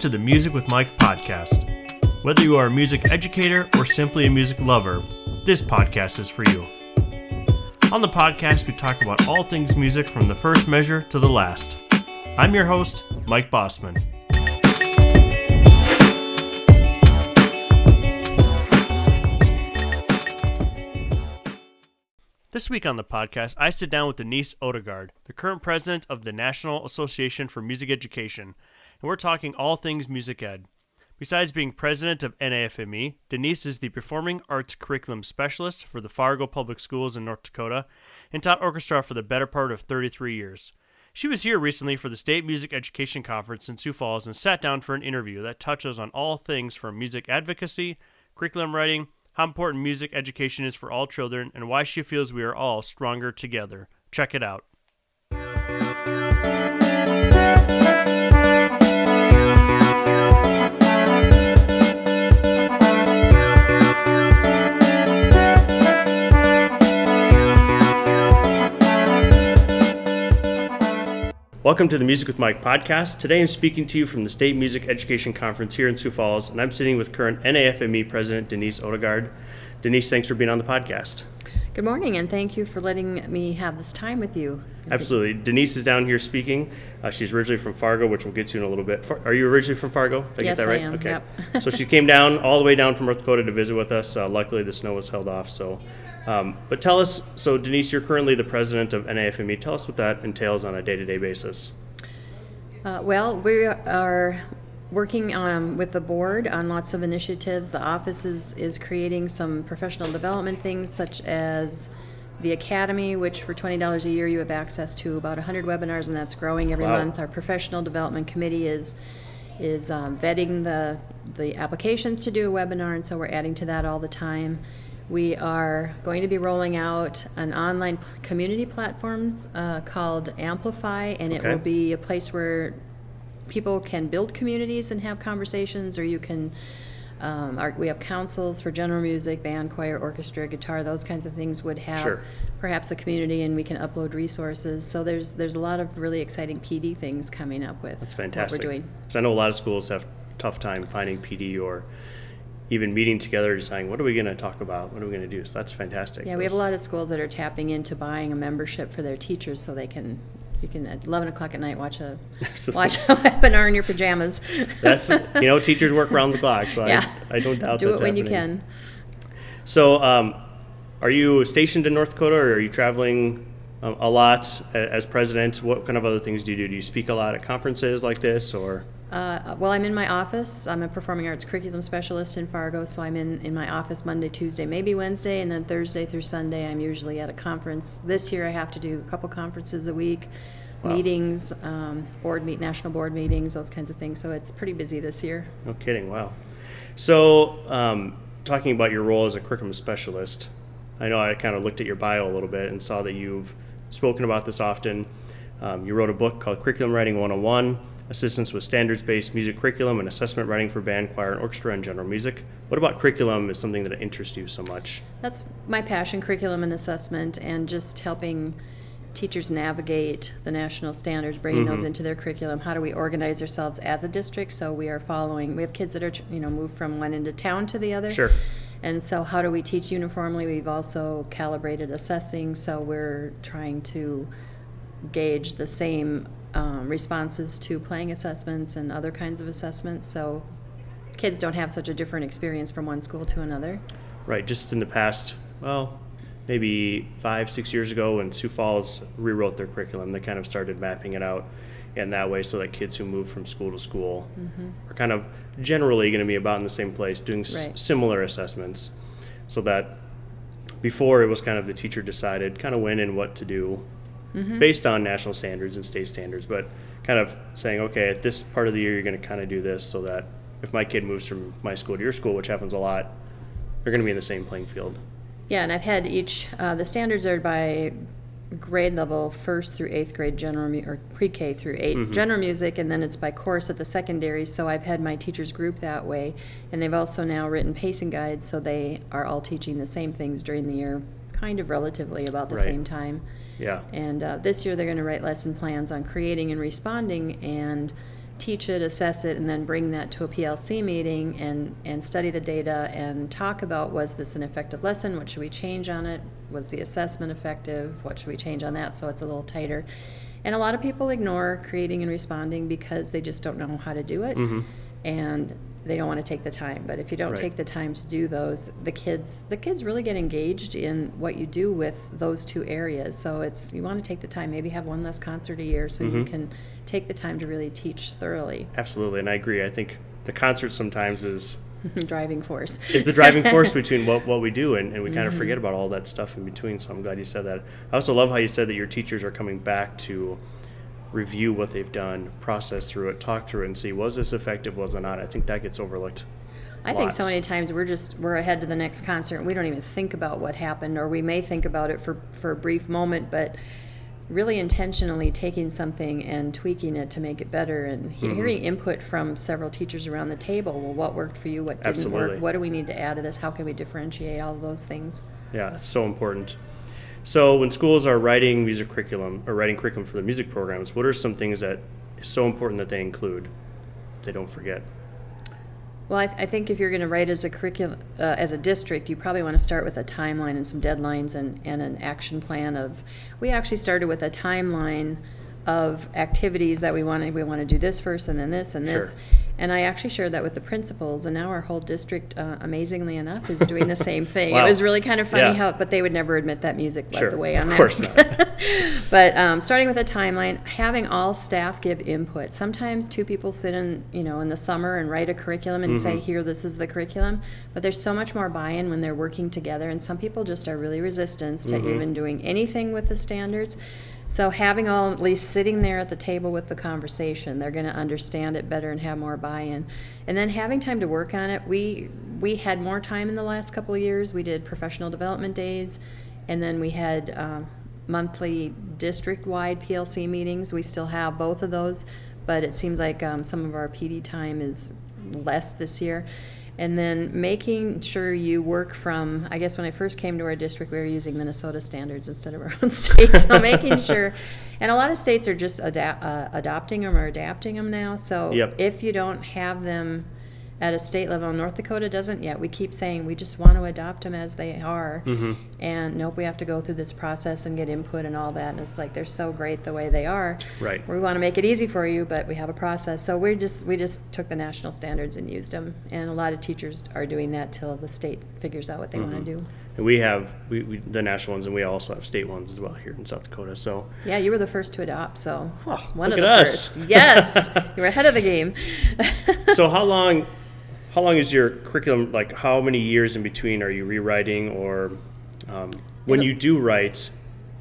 to the Music with Mike podcast. Whether you are a music educator or simply a music lover, this podcast is for you. On the podcast, we talk about all things music from the first measure to the last. I'm your host, Mike Bossman. This week on the podcast, I sit down with Denise Odegaard, the current president of the National Association for Music Education, and we're talking all things music ed. Besides being president of NAFME, Denise is the Performing Arts Curriculum Specialist for the Fargo Public Schools in North Dakota and taught orchestra for the better part of 33 years. She was here recently for the State Music Education Conference in Sioux Falls and sat down for an interview that touches on all things from music advocacy, curriculum writing, how important music education is for all children, and why she feels we are all stronger together. Check it out. Welcome to the Music with Mike podcast. Today I'm speaking to you from the State Music Education Conference here in Sioux Falls, and I'm sitting with current NAFME President Denise Odegaard. Denise, thanks for being on the podcast. Good morning, and thank you for letting me have this time with you. Absolutely. Denise is down here speaking. She's originally from Fargo, which we'll get to in a little bit. Are you originally from Fargo? Yes, I get that right? I am. Okay. Yep. So she came down all the way down from North Dakota to visit with us. Luckily, the snow was held off. But tell us, so Denise, you're currently the president of NAFME. Tell us what that entails on a day-to-day basis. We are working with the board on lots of initiatives. The office is creating some professional development things such as the Academy, which for $20 a year you have access to about 100 webinars, and that's growing every month. Our professional development committee is vetting the applications to do a webinar, and so we're adding to that all the time. We are going to be rolling out an online community platforms called Amplify, and it will be a place where people can build communities and have conversations, or you can, we have councils for general music, band, choir, orchestra, guitar, those kinds of things would have perhaps a community, and we can upload resources. So there's a lot of really exciting PD things coming up with That's fantastic. What we're doing. So I know a lot of schools have tough time finding PD or even meeting together, deciding what are we going to talk about, what are we going to do. So that's fantastic. Yeah, we have a lot of schools that are tapping into buying a membership for their teachers so you can at 11 o'clock at night watch a webinar in your pajamas. That's, teachers work around the clock, so yeah. I don't doubt that's happening. Do it when you can. So are you stationed in North Dakota, or are you traveling a lot as president? What kind of other things do you do? Do you speak a lot at conferences like this, or...? I'm in my office. I'm a performing arts curriculum specialist in Fargo, so I'm in my office Monday, Tuesday, maybe Wednesday, and then Thursday through Sunday I'm usually at a conference. This year I have to do a couple conferences a week, meetings, national board meetings, those kinds of things. So it's pretty busy this year. No kidding, wow. So talking about your role as a curriculum specialist, I know I kind of looked at your bio a little bit and saw that you've spoken about this often. You wrote a book called Curriculum Writing 101, Assistance with Standards-Based Music Curriculum and Assessment Writing for Band, Choir, and Orchestra and General Music. What about curriculum is something that interests you so much? That's my passion, curriculum and assessment, and just helping teachers navigate the national standards, bringing those into their curriculum. How do we organize ourselves as a district? So we have kids that are, moved from one end of town to the other. Sure. And so how do we teach uniformly? We've also calibrated assessing, so we're trying to gauge the same responses to playing assessments and other kinds of assessments, so kids don't have such a different experience from one school to another. Right, just in the past, maybe 5-6 years ago when Sioux Falls rewrote their curriculum, they kind of started mapping it out in that way so that kids who move from school to school are kind of generally going to be about in the same place doing similar assessments, so that before it was kind of the teacher decided kind of when and what to do based on national standards and state standards, but kind of saying, okay, at this part of the year you're going to kind of do this, so that if my kid moves from my school to your school, which happens a lot, they're going to be in the same playing field. Yeah, and I've had the standards are by grade level, 1st through 8th grade, or pre-K through 8, general music, and then it's by course at the secondary, so I've had my teachers group that way, and they've also now written pacing guides, so they are all teaching the same things during the year, kind of relatively about the same time. Yeah. And this year they're going to write lesson plans on creating and responding, and teach it, assess it, and then bring that to a PLC meeting and study the data and talk about, was this an effective lesson? What should we change on it? Was the assessment effective? What should we change on that? So it's a little tighter. And a lot of people ignore creating and responding because they just don't know how to do it. Mm-hmm. And they don't want to take the time. But if you don't take the time to do those, the kids really get engaged in what you do with those two areas. So it's, you want to take the time, maybe have one less concert a year so you can take the time to really teach thoroughly. Absolutely, and I agree. I think the concert sometimes is... the driving force between what we do, and we kind of forget about all that stuff in between, so I'm glad you said that. I also love how you said that your teachers are coming back to review what they've done, process through it, talk through it, and see, was this effective, was it not? I think that gets overlooked. I think so many times we're ahead to the next concert and we don't even think about what happened, or we may think about it for a brief moment, but really intentionally taking something and tweaking it to make it better, and hearing input from several teachers around the table. Well, what worked for you? What didn't work? What do we need to add to this? How can we differentiate all of those things? Yeah, it's so important. So when schools are writing music curriculum or writing curriculum for the music programs, what are some things that is so important that they include, they don't forget? Well, I think if you're going to write as a curriculum, as a district, you probably want to start with a timeline and some deadlines and an action plan of, we actually started with a timeline of activities that we want to do this first and then this and this. Sure. And I actually shared that with the principals, and now our whole district, amazingly enough, is doing the same thing. Wow. It was really kind of funny but they would never admit that music led the way on that. Of course not. But starting with a timeline, having all staff give input. Sometimes two people sit in the summer and write a curriculum and say, here, this is the curriculum. But there's so much more buy-in when they're working together, and some people just are really resistant to even doing anything with the standards. So having all, at least sitting there at the table with the conversation, they're going to understand it better and have more buy-in. And then having time to work on it. We had more time in the last couple of years. We did professional development days, and then we had monthly district-wide PLC meetings. We still have both of those, but it seems like some of our PD time is less this year. And then making sure you work from, I guess when I first came to our district, we were using Minnesota standards instead of our own state. So making sure, and a lot of states are just adopting them or adapting them now. So if you don't have them at a state level, North Dakota doesn't yet. We keep saying we just want to adopt them as they are. And nope, we have to go through this process and get input and all that. And it's like, they're so great the way they are. Right. We want to make it easy for you, but we have a process. So we just took the national standards and used them. And a lot of teachers are doing that till the state figures out what they want to do. And we have we the national ones, and we also have state ones as well here in South Dakota. So yeah, you were the first to adopt. So one of the first. Yes, you were ahead of the game. So how long is your curriculum, like how many years in between are you rewriting, or when you do write,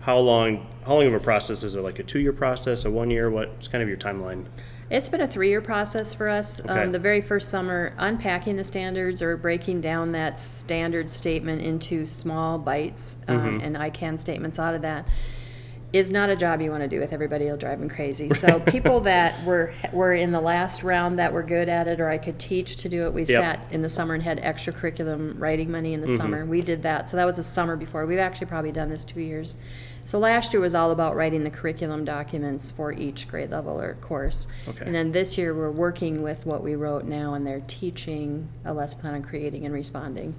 how long of a process is it? Like a 2-year process, a 1 year? What's kind of your timeline? It's been a 3-year process for us. Okay. The very first summer, unpacking the standards or breaking down that standard statement into small bites and I can statements out of that is not a job you want to do with everybody. You'll drive them crazy. So people that were in the last round that were good at it, or I could teach to do it, we sat in the summer and had extra curriculum writing money in the summer. We did that. So that was the summer before. We've actually probably done this 2 years. So last year was all about writing the curriculum documents for each grade level or course. Okay. And then this year we're working with what we wrote now, and they're teaching a lesson plan on creating and responding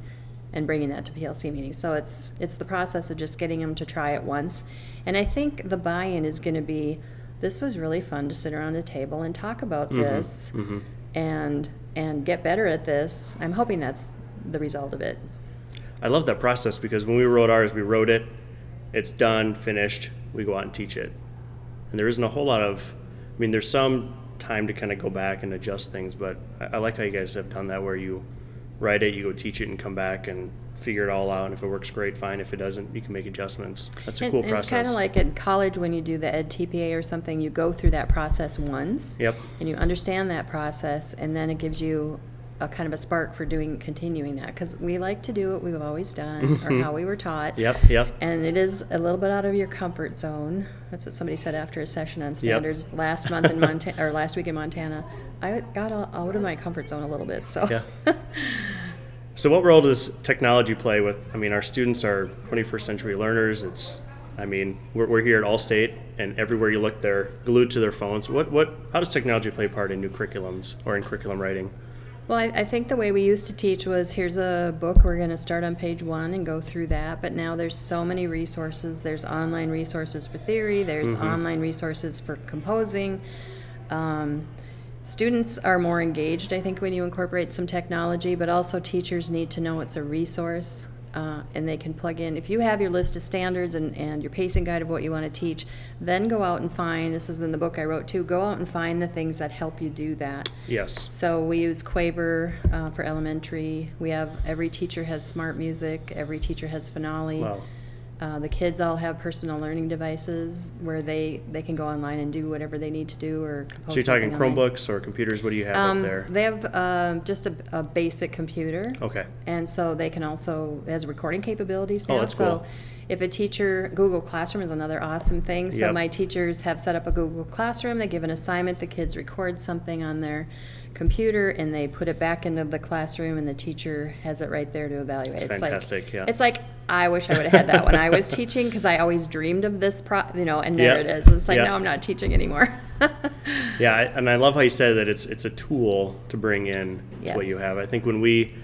and bringing that to PLC meetings. So it's the process of just getting them to try it once. And I think the buy-in is going to be, this was really fun to sit around a table and talk about this and get better at this. I'm hoping that's the result of it. I love that process, because when we wrote ours, we wrote it, it's done, finished, we go out and teach it. And there isn't a whole lot of, I mean, there's some time to kind of go back and adjust things, but I like how you guys have done that, where you write it, you go teach it, and come back and figure it all out. And if it works great, fine. If it doesn't, you can make adjustments. That's a cool process. It's kind of like in college when you do the EdTPA or something, you go through that process once, and you understand that process, and then it gives you a kind of a spark for continuing that, because we like to do what we've always done or how we were taught. And it is a little bit out of your comfort zone. That's what somebody said after a session on standards last month in Montana, or last week in Montana. I got out of my comfort zone a little bit. So. Yeah. So what role does technology play with? I mean, our students are 21st century learners. It's I mean, we're here at Allstate, and everywhere you look, they're glued to their phones. How does technology play a part in new curriculums or in curriculum writing? Well, I think the way we used to teach was, here's a book, we're going to start on page 1 and go through that. But now there's so many resources. There's online resources for theory. There's online resources for composing. Students are more engaged, I think, when you incorporate some technology, but also teachers need to know it's a resource. And they can plug in. If you have your list of standards and your pacing guide of what you want to teach, then go out and find, this is in the book I wrote too, go out and find the things that help you do that. Yes. So we use Quaver for elementary. We have, every teacher has Smart Music. Every teacher has Finale. Wow. The kids all have personal learning devices where they can go online and do whatever they need to do or compose. So you're talking Chromebooks or computers? What do you have up there? They have just a basic computer. Okay. And so they can also, it has recording capabilities now. Oh, that's cool. So if a teacher, Google Classroom is another awesome thing. So my teachers have set up a Google Classroom. They give an assignment. The kids record something on their computer and they put it back into the classroom, and the teacher has it right there to evaluate. It's fantastic. Like, yeah. It's like, I wish I would have had that when I was teaching, because I always dreamed of this, and there it is. It's like, no, I'm not teaching anymore. And I love how you said that it's a tool to bring in to what you have. I think when we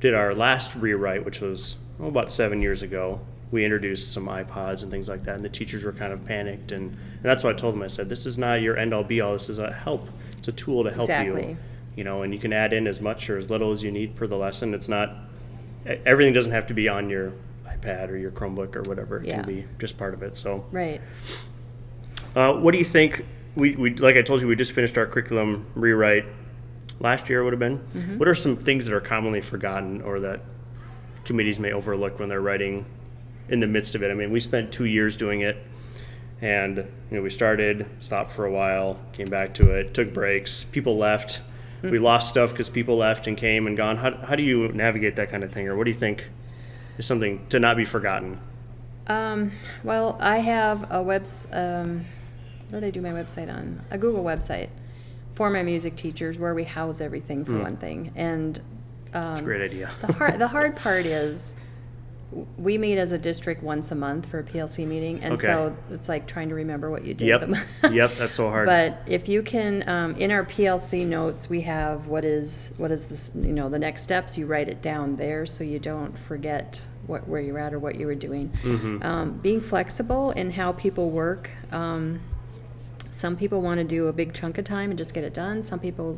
did our last rewrite, which was about 7 years ago, we introduced some iPods and things like that, and the teachers were kind of panicked, and that's what I told them. I said, this is not your end-all be-all. This is a help. It's a tool to help you. You know, and you can add in as much or as little as you need per the lesson. It's not, everything doesn't have to be on your iPad or your Chromebook or whatever. It can be just part of it. So, right. What do you think? We like I told you, we just finished our curriculum rewrite last year. It would have been. Mm-hmm. What are some things that are commonly forgotten or that committees may overlook when they're writing in the midst of it? I mean, we spent 2 years doing it, and we started, stopped for a while, came back to it, took breaks, people left. Mm-hmm. We lost stuff because people left and came and gone. How do you navigate that kind of thing, or what do you think is something to not be forgotten? Well, I have a what did I do my website on? A Google website for my music teachers where we house everything for one thing. And that's a great idea. The hard part is we meet as a district once a month for a PLC meeting, and so it's like trying to remember what you did. Yep, that's so hard. But if you can, in our PLC notes, we have what is this, the next steps. You write it down there so you don't forget where you're at or what you were doing. Mm-hmm. Being flexible in how people work. Some people want to do a big chunk of time and just get it done. Some people.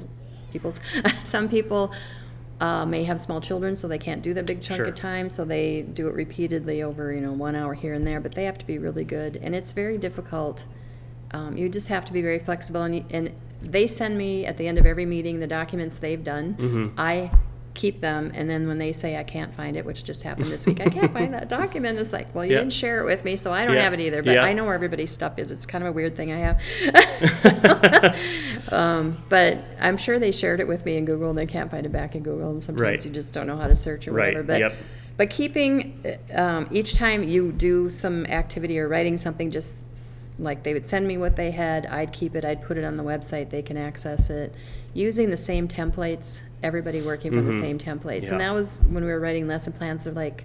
May have small children, so they can't do the big chunk of time, so they do it repeatedly over 1 hour here and there, but they have to be really good, and it's very difficult. You just have to be very flexible, and they send me at the end of every meeting the documents they've done. Mm-hmm. I keep them, and then when they say I can't find it, which just happened this week, I can't find that document, it's like, well, you didn't share it with me, so I don't have it either, but I know where everybody's stuff is. It's kind of a weird thing I have. But I'm sure they shared it with me in Google, and they can't find it back in Google, and sometimes you just don't know how to search or whatever. But but keeping each time you do some activity or writing something, just like they would send me what they had, I'd keep it, I'd put it on the website, they can access it, using the same templates, everybody working from the same templates. Yeah. And that was when we were writing lesson plans, they're like,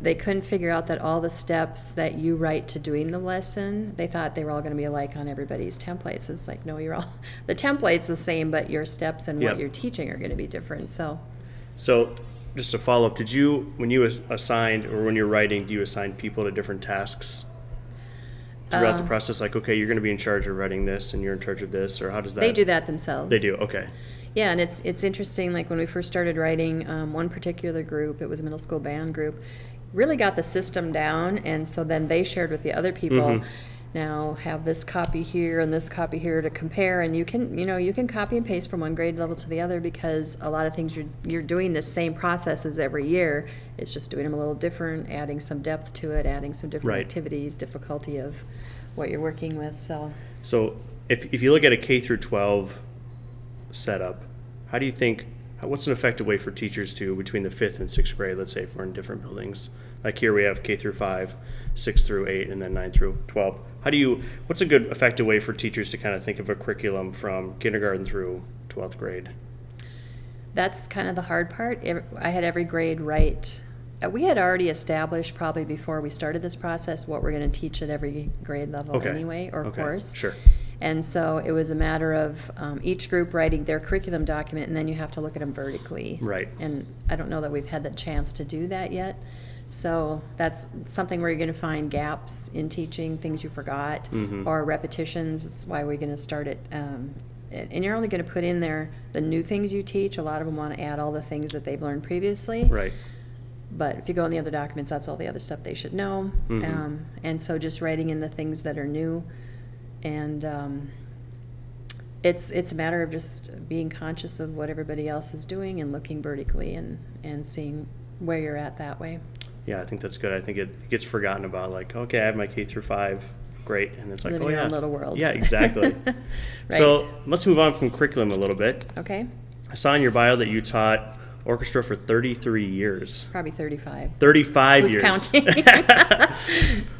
they couldn't figure out that all the steps that you write to doing the lesson, they thought they were all going to be alike on everybody's templates. It's like, no, you're all, the template's the same, but your steps and what you're teaching are going to be different. So just to follow up, when you assigned, or when you're writing, do you assign people to different tasks throughout the process? Like, okay, you're going to be in charge of writing this, and you're in charge of this, or how does that? They do that themselves. They do, okay. Yeah, and it's interesting, like when we first started writing, one particular group, it was a middle school band group, really got the system down, and so then they shared with the other people, now have this copy here and this copy here to compare, and you can copy and paste from one grade level to the other, because a lot of things you're doing the same processes every year, it's just doing them a little different, adding some depth to it, adding some different activities, difficulty of what you're working with. So if you look at a K through 12 setup, how do you think, what's an effective way for teachers to, between the 5th and 6th grade, let's say if we're in different buildings, like here we have K through 5, 6 through 8, and then 9 through 12, what's a good effective way for teachers to kind of think of a curriculum from kindergarten through 12th grade? That's kind of the hard part. I had every grade write we had already established probably before we started this process what we're going to teach at every grade level anyway, or course. Sure. And so it was a matter of each group writing their curriculum document, and then you have to look at them vertically. Right. And I don't know that we've had the chance to do that yet. So that's something where you're going to find gaps in teaching, things you forgot, mm-hmm. or repetitions. That's why we're going to start it. And you're only going to put in there the new things you teach. A lot of them want to add all the things that they've learned previously. Right. But if you go in the other documents, that's all the other stuff they should know. Mm-hmm. And so just writing in the things that are new. And it's a matter of just being conscious of what everybody else is doing and looking vertically and seeing where you're at that way. Yeah, I think that's good. I think it gets forgotten about, like, okay, I have my K through 5, great. And it's like, living your own little world. Yeah, exactly. Right. So let's move on from curriculum a little bit. Okay. I saw in your bio that you taught orchestra for 33 years. Probably 35. 35 years. Who's counting?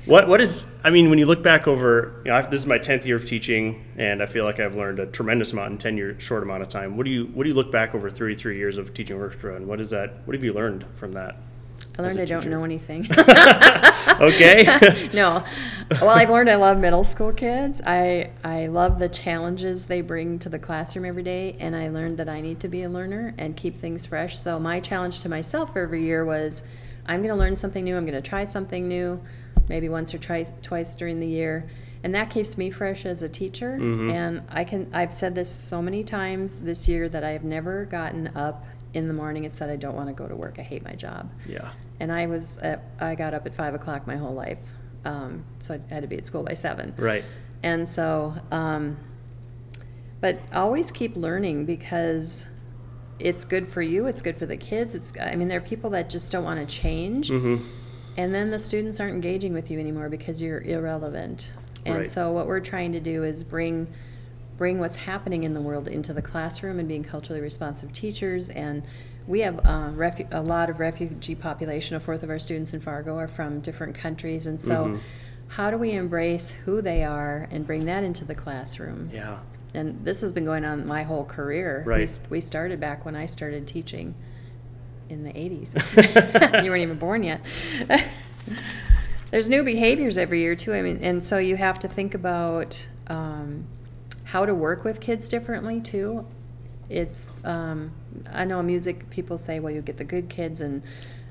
What is, I mean, when you look back over, you know, this is my 10th year of teaching, and I feel like I've learned a tremendous amount in 10 year short amount of time. What do you look back over 33 years of teaching orchestra, and what have you learned from that? I learned I don't know anything. Okay. No. Well, I've learned I love middle school kids. I love the challenges they bring to the classroom every day, and I learned that I need to be a learner and keep things fresh. So my challenge to myself every year was, I'm going to learn something new. I'm going to try something new, maybe once or twice during the year. And that keeps me fresh as a teacher. Mm-hmm. And I've said this so many times this year that I have never gotten up in the morning and said, I don't want to go to work. I hate my job. Yeah. And I got up at 5 o'clock my whole life. So I had to be at school by 7. Right. And so, but always keep learning, because it's good for you. It's good for the kids. There are people that just don't want to change. Mm-hmm. And then the students aren't engaging with you anymore because you're irrelevant. And right. So what we're trying to do is bring what's happening in the world into the classroom and being culturally responsive teachers. And we have a lot of refugee population. 1/4 of our students in Fargo are from different countries. And so mm-hmm. how do we embrace who they are and bring that into the classroom? Yeah. And this has been going on my whole career. Right. We started back when I started teaching in the 80s. You weren't even born yet. There's new behaviors every year, too. And so you have to think about how to work with kids differently, too. It's, I know music people say, well, you get the good kids, and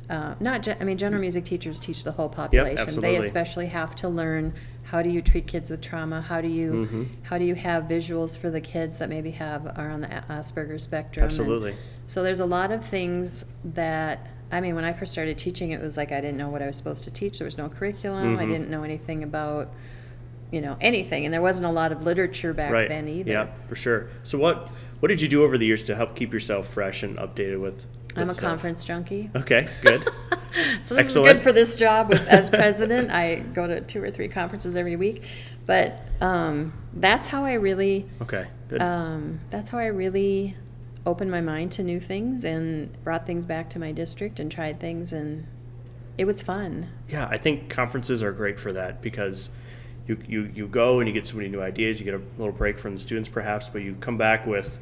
general music teachers teach the whole population. Yep, absolutely. They especially have to learn, how do you treat kids with trauma? How do you have visuals for the kids that maybe are on the Asperger spectrum? Absolutely. And so there's a lot of things that, when I first started teaching, it was like I didn't know what I was supposed to teach. There was no curriculum. Mm-hmm. I didn't know anything about, anything. And there wasn't a lot of literature back then either. Yeah, for sure. So what did you do over the years to help keep yourself fresh and updated with I'm a conference junkie. Okay, good. So this Excellent. Is good for this job as president. I go to 2 or 3 conferences every week. But that's how I really opened my mind to new things and brought things back to my district and tried things, and it was fun. Yeah, I think conferences are great for that, because you go and you get so many new ideas, you get a little break from the students perhaps, but you come back with,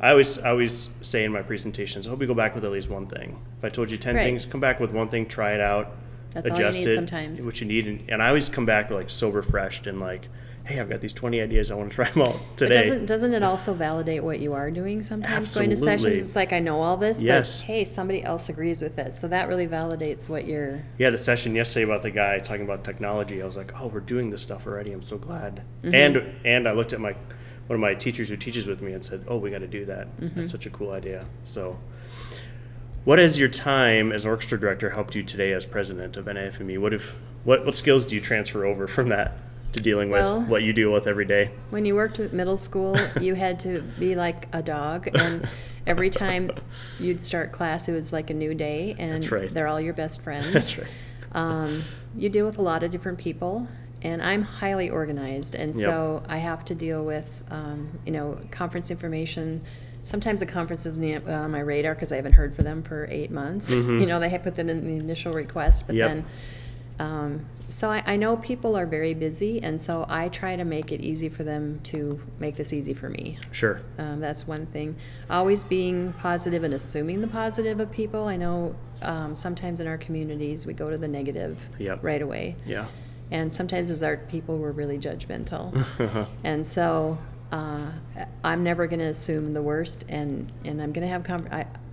I always say in my presentations, I hope you go back with at least one thing. If I told you 10 things, come back with one thing, try it out, adjust it. That's all you need sometimes. What you need, and I always come back like so refreshed and like, hey, I've got these 20 ideas, I want to try them all today. But doesn't it also validate what you are doing sometimes? Absolutely. Going to sessions, it's like, I know all this, yes. But hey, somebody else agrees with it. So that really validates what you're... Yeah, the session yesterday about the guy talking about technology, I was like, oh, we're doing this stuff already, I'm so glad. Mm-hmm. And I looked at one of my teachers who teaches with me and said, oh, we got to do that. Mm-hmm. That's such a cool idea. So what has your time as orchestra director helped you today as president of NAFME? What skills do you transfer over from that to dealing with what you deal with every day? When you worked with middle school, you had to be like a dog, and every time you'd start class, it was like a new day, and That's right. they're all your best friends. That's right. You deal with a lot of different people, and I'm highly organized, and so I have to deal with, conference information. Sometimes a conference isn't on my radar because I haven't heard from them for 8 months. Mm-hmm. They put that in the initial request, but then So I know people are very busy, and so I try to make it easy for them to make this easy for me. Sure. That's one thing. Always being positive and assuming the positive of people. I know sometimes in our communities we go to the negative right away. Yeah. And sometimes as art people, we're really judgmental. And so I'm never going to assume the worst, and I'm going to have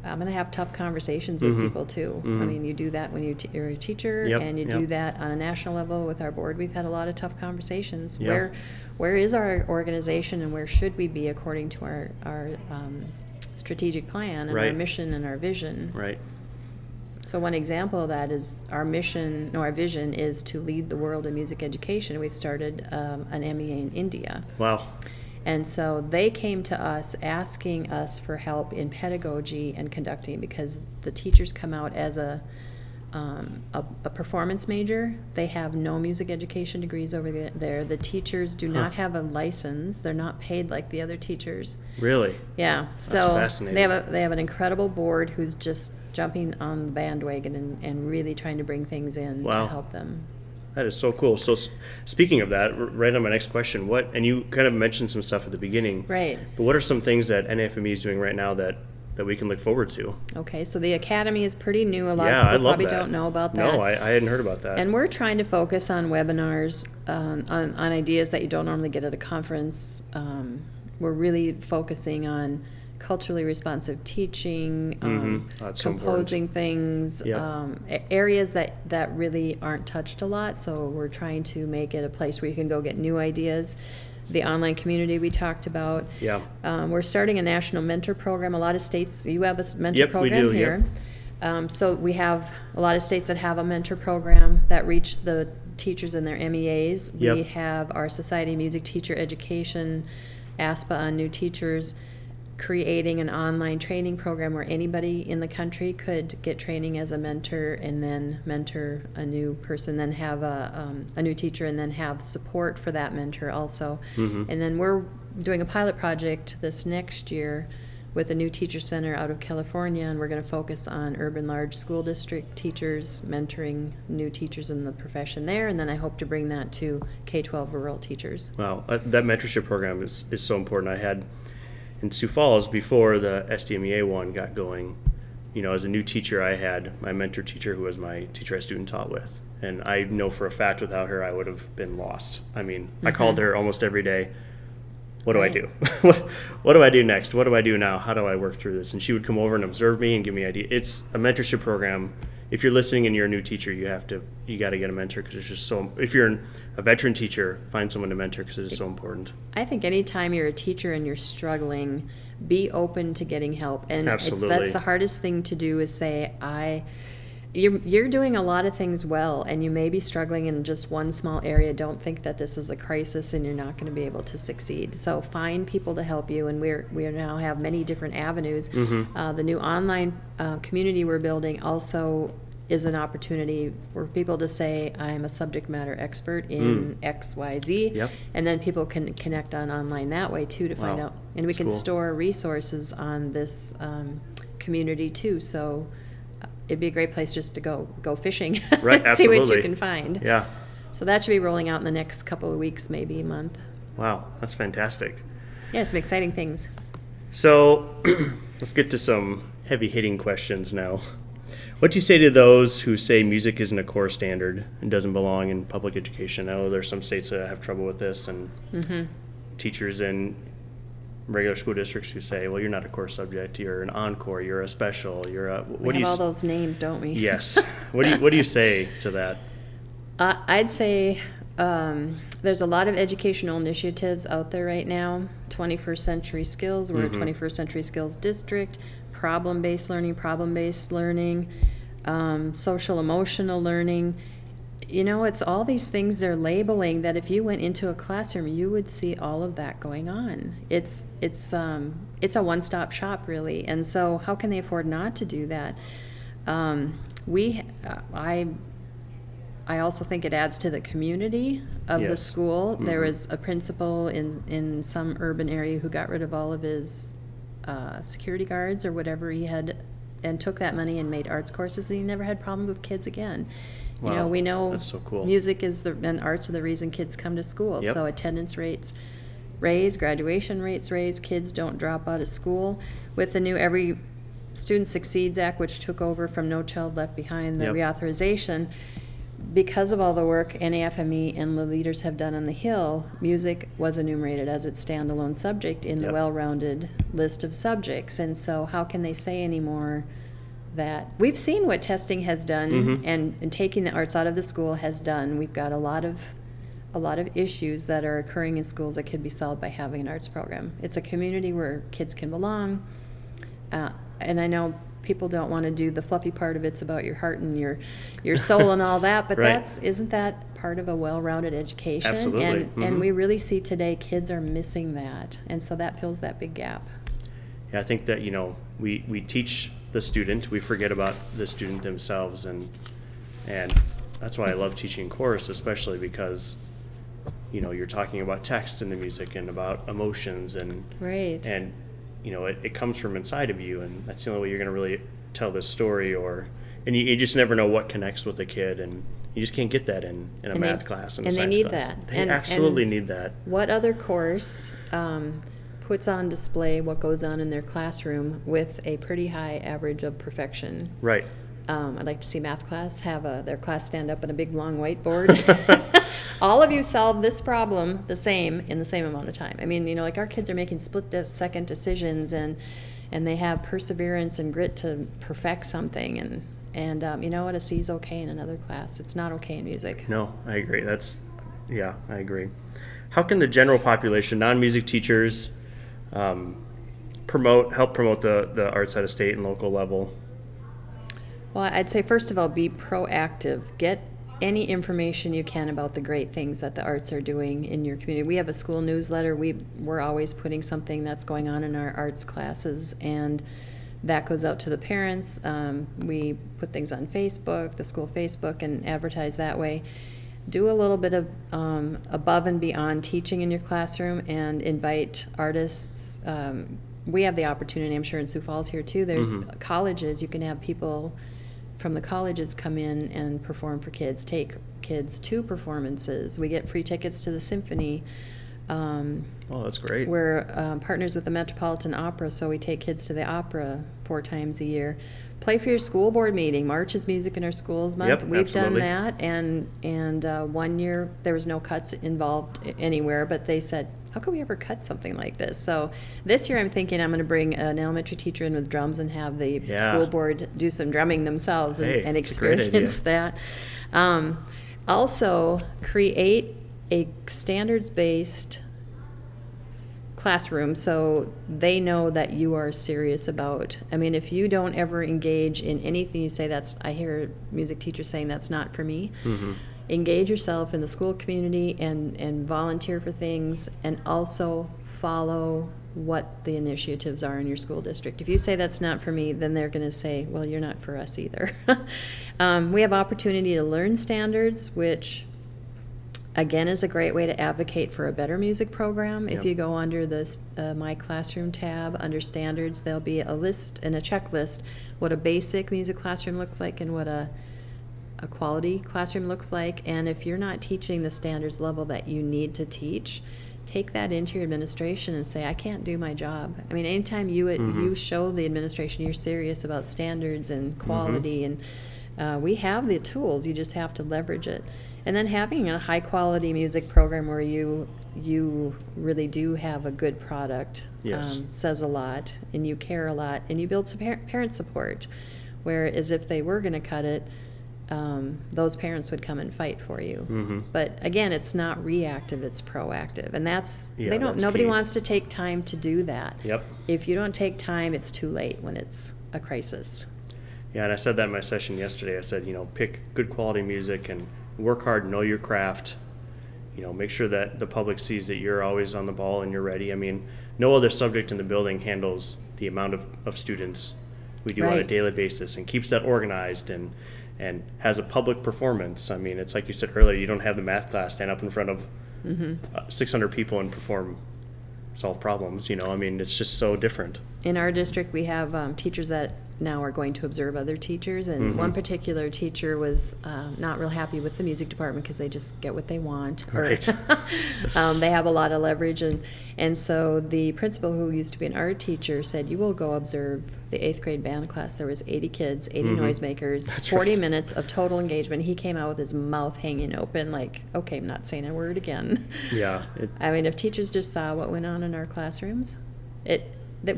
I'm going to have tough conversations with people too. I mean, you do that when you're a teacher, and you do that on a national level with our board. We've had a lot of tough conversations. Yep. Where is our organization, and where should we be according to our strategic plan and our mission and our vision? Right. So one example of that is our vision is to lead the world in music education. We've started an MEA in India. Wow. And so they came to us asking us for help in pedagogy and conducting, because the teachers come out as a performance major. They have no music education degrees over there. The teachers do not have a license. They're not paid like the other teachers. Really? Yeah. So that's fascinating. They have an incredible board who's just jumping on the bandwagon and really trying to bring things in to help them. That is so cool. So speaking of that, right on my next question, and you kind of mentioned some stuff at the beginning. Right. But what are some things that NAFME is doing right now that we can look forward to? Okay, so the Academy is pretty new. A lot of people probably don't know about that. No, I hadn't heard about that. And we're trying to focus on webinars, on ideas that you don't normally get at a conference. We're really focusing on culturally responsive teaching, composing things, areas that really aren't touched a lot. So we're trying to make it a place where you can go get new ideas. The online community we talked about. Yeah. We're starting a national mentor program. A lot of states, you have a mentor program we do, here. Yep. So we have a lot of states that have a mentor program that reach the teachers in their MEAs. Yep. We have our Society of Music Teacher Education, ASPA on new teachers, creating an online training program where anybody in the country could get training as a mentor and then mentor a new person, then have a new teacher, and then have support for that mentor also. And then we're doing a pilot project this next year with a new teacher center out of California, and we're going to focus on urban large school district teachers, mentoring new teachers in the profession there, and then I hope to bring that to K-12 rural teachers. Wow, that mentorship program is so important. I had in Sioux Falls, before the SDMEA one got going, as a new teacher, I had my mentor teacher who was my teacher I student taught with. And I know for a fact without her, I would have been lost. I mean, I called her almost every day. What do I do? What do I do next? What do I do now? How do I work through this? And she would come over and observe me and give me ideas. It's a mentorship program. If you're listening and you're a new teacher, you got to get a mentor, because it's just so. If you're a veteran teacher, find someone to mentor, because it is so important. I think anytime you're a teacher and you're struggling, be open to getting help. And that's the hardest thing to do, is say, you're doing a lot of things well, and you may be struggling in just one small area. Don't think that this is a crisis and you're not going to be able to succeed. So find people to help you, and we now have many different avenues. The new online community we're building also is an opportunity for people to say, I'm a subject matter expert in XYZ, and then people can connect on online that way too to find out. And we can store resources on this community too. So it'd be a great place just to go fishing, right? See what you can find. Yeah. So that should be rolling out in the next couple of weeks, maybe a month. Wow, that's fantastic. Yeah, some exciting things. So let's get to some heavy-hitting questions now. What do you say to those who say music isn't a core standard and doesn't belong in public education? I know there's some states that have trouble with this, and teachers in regular school districts who say, well, you're not a core subject, you're an encore, you're a special, you're a... What do you have all those names, don't we? Yes. What do you say to that? I'd say there's a lot of educational initiatives out there right now. 21st Century Skills, we're a 21st Century Skills district, problem-based learning, social-emotional learning. It's all these things they're labeling that if you went into a classroom, you would see all of that going on. It's a one-stop shop, really. And so how can they afford not to do that? I also think it adds to the community of the school. There was a principal in some urban area who got rid of all of his security guards or whatever he had, and took that money and made arts courses, and he never had problems with kids again. Wow. You know, we know that's so cool. Music is and arts are the reason kids come to school. Yep. So attendance rates raise, graduation rates raise, kids don't drop out of school. With the new Every Student Succeeds Act, which took over from No Child Left Behind, the yep. reauthorization, because of all the work NAFME and the leaders have done on the Hill, music was enumerated as its standalone subject in the yep. well-rounded list of subjects. And so how can they say anymore that we've seen what testing has done mm-hmm. and taking the arts out of the school has done. We've got a lot of issues that are occurring in schools that could be solved by having an arts program. It's a community where kids can belong. And I know people don't want to do the fluffy part of it's about your heart and your soul and all that, but right. isn't that part of a well-rounded education? Absolutely. And we really see today kids are missing that, and so that fills that big gap. Yeah, I think that, you know, we teach the student, we forget about the student themselves, and that's why I love teaching chorus, especially because, you know, you're talking about text in the music and about emotions and right. and you know, it comes from inside of you, and that's the only way you're going to really tell this story. And you just never know what connects with the kid, and you just can't get that in a math class and a science class. And they need that. They absolutely need that. What other course puts on display what goes on in their classroom with a pretty high average of perfection? Right. I'd like to see math class have their class stand up on a big long whiteboard. All of you solve this problem the same in the same amount of time. I mean, you know, like our kids are making split-second decisions, and they have perseverance and grit to perfect something. And you know what? A C is okay in another class. It's not okay in music. No, I agree. I agree. How can the general population, non-music teachers, help promote the arts at a state and local level? Well, I'd say, first of all, be proactive. Get any information you can about the great things that the arts are doing in your community. We have a school newsletter. We're always putting something that's going on in our arts classes, and that goes out to the parents. We put things on Facebook, the school Facebook, and advertise that way. Do a little bit of above and beyond teaching in your classroom, and invite artists. We have the opportunity, I'm sure, in Sioux Falls here too. There's mm-hmm. colleges. You can have people from the colleges come in and perform for kids, take kids to performances. We get free tickets to the symphony. Oh, that's great. We're partners with the Metropolitan Opera, so we take kids to the opera 4 times a year. Play for your school board meeting. March is Music in Our Schools Month. Yep, we've absolutely. Done that, and 1 year there was no cuts involved anywhere, but they said, how could we ever cut something like this? So this year I'm thinking I'm going to bring an elementary teacher in with drums and have the school board do some drumming themselves and experience that. Also, create a standards-based classroom so they know that you are serious about. I mean, if you don't ever engage in anything, you say I hear music teachers saying that's not for me. Mm-hmm. Engage yourself in the school community and volunteer for things, and also follow what the initiatives are in your school district. If you say that's not for me, then they're going to say, well, you're not for us either. We have opportunity to learn standards, which again is a great way to advocate for a better music program. Yep. If you go under the My Classroom tab, under standards, there'll be a list and a checklist, what a basic music classroom looks like and what a quality classroom looks like. And if you're not teaching the standards level that you need to teach, take that into your administration and say, I can't do my job. I mean, anytime you show the administration you're serious about standards and quality, mm-hmm. and we have the tools, you just have to leverage it. And then having a high quality music program where you really do have a good product says a lot, and you care a lot, and you build some parent support, whereas if they were going to cut it, those parents would come and fight for you. Mm-hmm. But again, it's not reactive, it's proactive. And nobody wants to take time to do that. Yep. If you don't take time, it's too late when it's a crisis. Yeah, and I said that in my session yesterday. I said, you know, pick good quality music and work hard, know your craft. You know, make sure that the public sees that you're always on the ball and you're ready. I mean, no other subject in the building handles the amount of students we do on a daily basis and keeps that organized and has a public performance. I mean, it's like you said earlier, you don't have the math class stand up in front of 600 people and solve problems, you know. I mean, it's just so different. In our district, we have teachers that now are going to observe other teachers, and mm-hmm. one particular teacher was not real happy with the music department because they just get what they want. Right. They have a lot of leverage, and so the principal, who used to be an art teacher, said, you will go observe the 8th grade band class. There was 80 kids, 80 mm-hmm. noisemakers, that's 40 right. minutes of total engagement. He came out with his mouth hanging open like, okay, I'm not saying a word again. Yeah. I mean, if teachers just saw what went on in our classrooms, that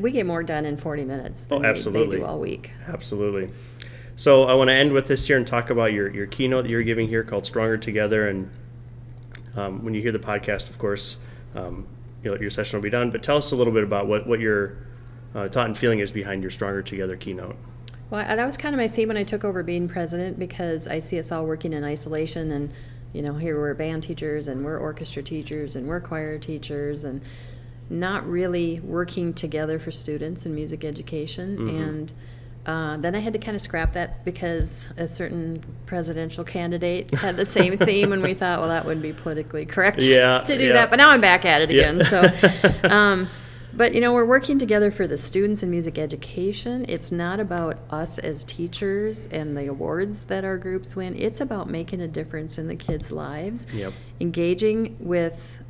we get more done in 40 minutes than they do all week. Absolutely. So I want to end with this here and talk about your keynote that you're giving here called Stronger Together. And when you hear the podcast, of course, your session will be done. But tell us a little bit about what your thought and feeling is behind your Stronger Together keynote. Well, that was kind of my theme when I took over being president, because I see us all working in isolation. And, you know, here we're band teachers and we're orchestra teachers and we're choir teachers and not really working together for students in music education. Mm-hmm. And then I had to kind of scrap that because a certain presidential candidate had the same theme, and we thought, well, that would be politically correct to do that. But now I'm back at it again. So, but, you know, we're working together for the students in music education. It's not about us as teachers and the awards that our groups win. It's about making a difference in the kids' lives, yep. engaging with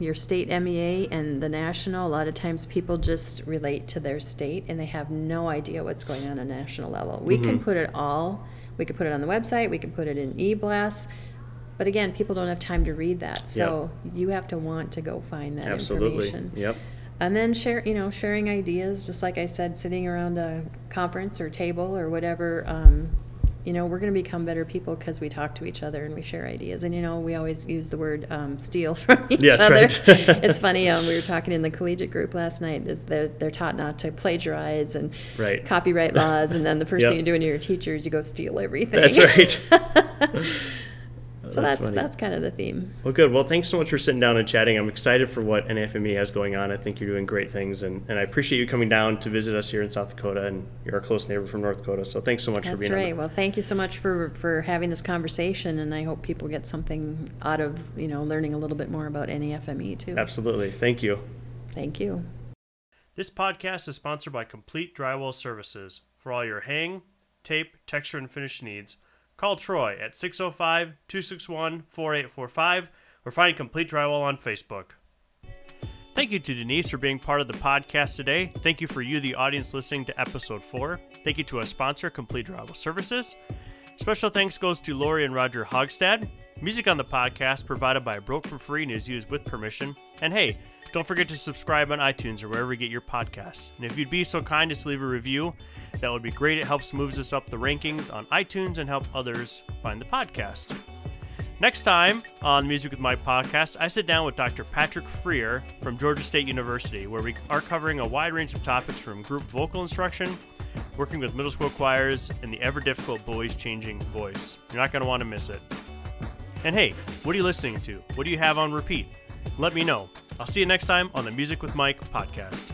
your state MEA and the national. A lot of times people just relate to their state, and they have no idea what's going on at national level. We mm-hmm. can put it all. We can put it on the website. We can put it in e-blasts. But, again, people don't have time to read that. So yep. you have to want to go find that Absolutely. Information. Yep. And then sharing ideas, just like I said, sitting around a conference or table or whatever, we're going to become better people because we talk to each other and we share ideas. And, you know, we always use the word steal from each other. Right. It's funny, we were talking in the collegiate group last night, is they're taught not to plagiarize and right. copyright laws, and then the first yep. thing you do when you're a teacher is you go steal everything. That's right. So that's kind of the theme. Well, good. Well, thanks so much for sitting down and chatting. I'm excited for what NAFME has going on. I think you're doing great things, and I appreciate you coming down to visit us here in South Dakota, and you're our close neighbor from North Dakota. So thanks so much for being here. That's right. Well, thank you so much for having this conversation, and I hope people get something out of, learning a little bit more about NAFME too. Absolutely. Thank you. Thank you. This podcast is sponsored by Complete Drywall Services. For all your hang, tape, texture, and finish needs, call Troy at 605-261-4845 or find Complete Drywall on Facebook. Thank you to Denise for being part of the podcast today. Thank you for you, the audience, listening to episode 4. Thank you to our sponsor, Complete Drywall Services. Special thanks goes to Lori and Roger Hogstad. Music on the podcast provided by Broke for Free and is used with permission. And hey, don't forget to subscribe on iTunes or wherever you get your podcasts. And if you'd be so kind as to leave a review, that would be great. It helps moves us up the rankings on iTunes and help others find the podcast. Next time on Music With My Podcast, I sit down with Dr. Patrick Freer from Georgia State University, where we are covering a wide range of topics from group vocal instruction, working with middle school choirs, and the ever-difficult boys changing voice. You're not going to want to miss it. And hey, what are you listening to? What do you have on repeat? Let me know. I'll see you next time on the Music with Mike podcast.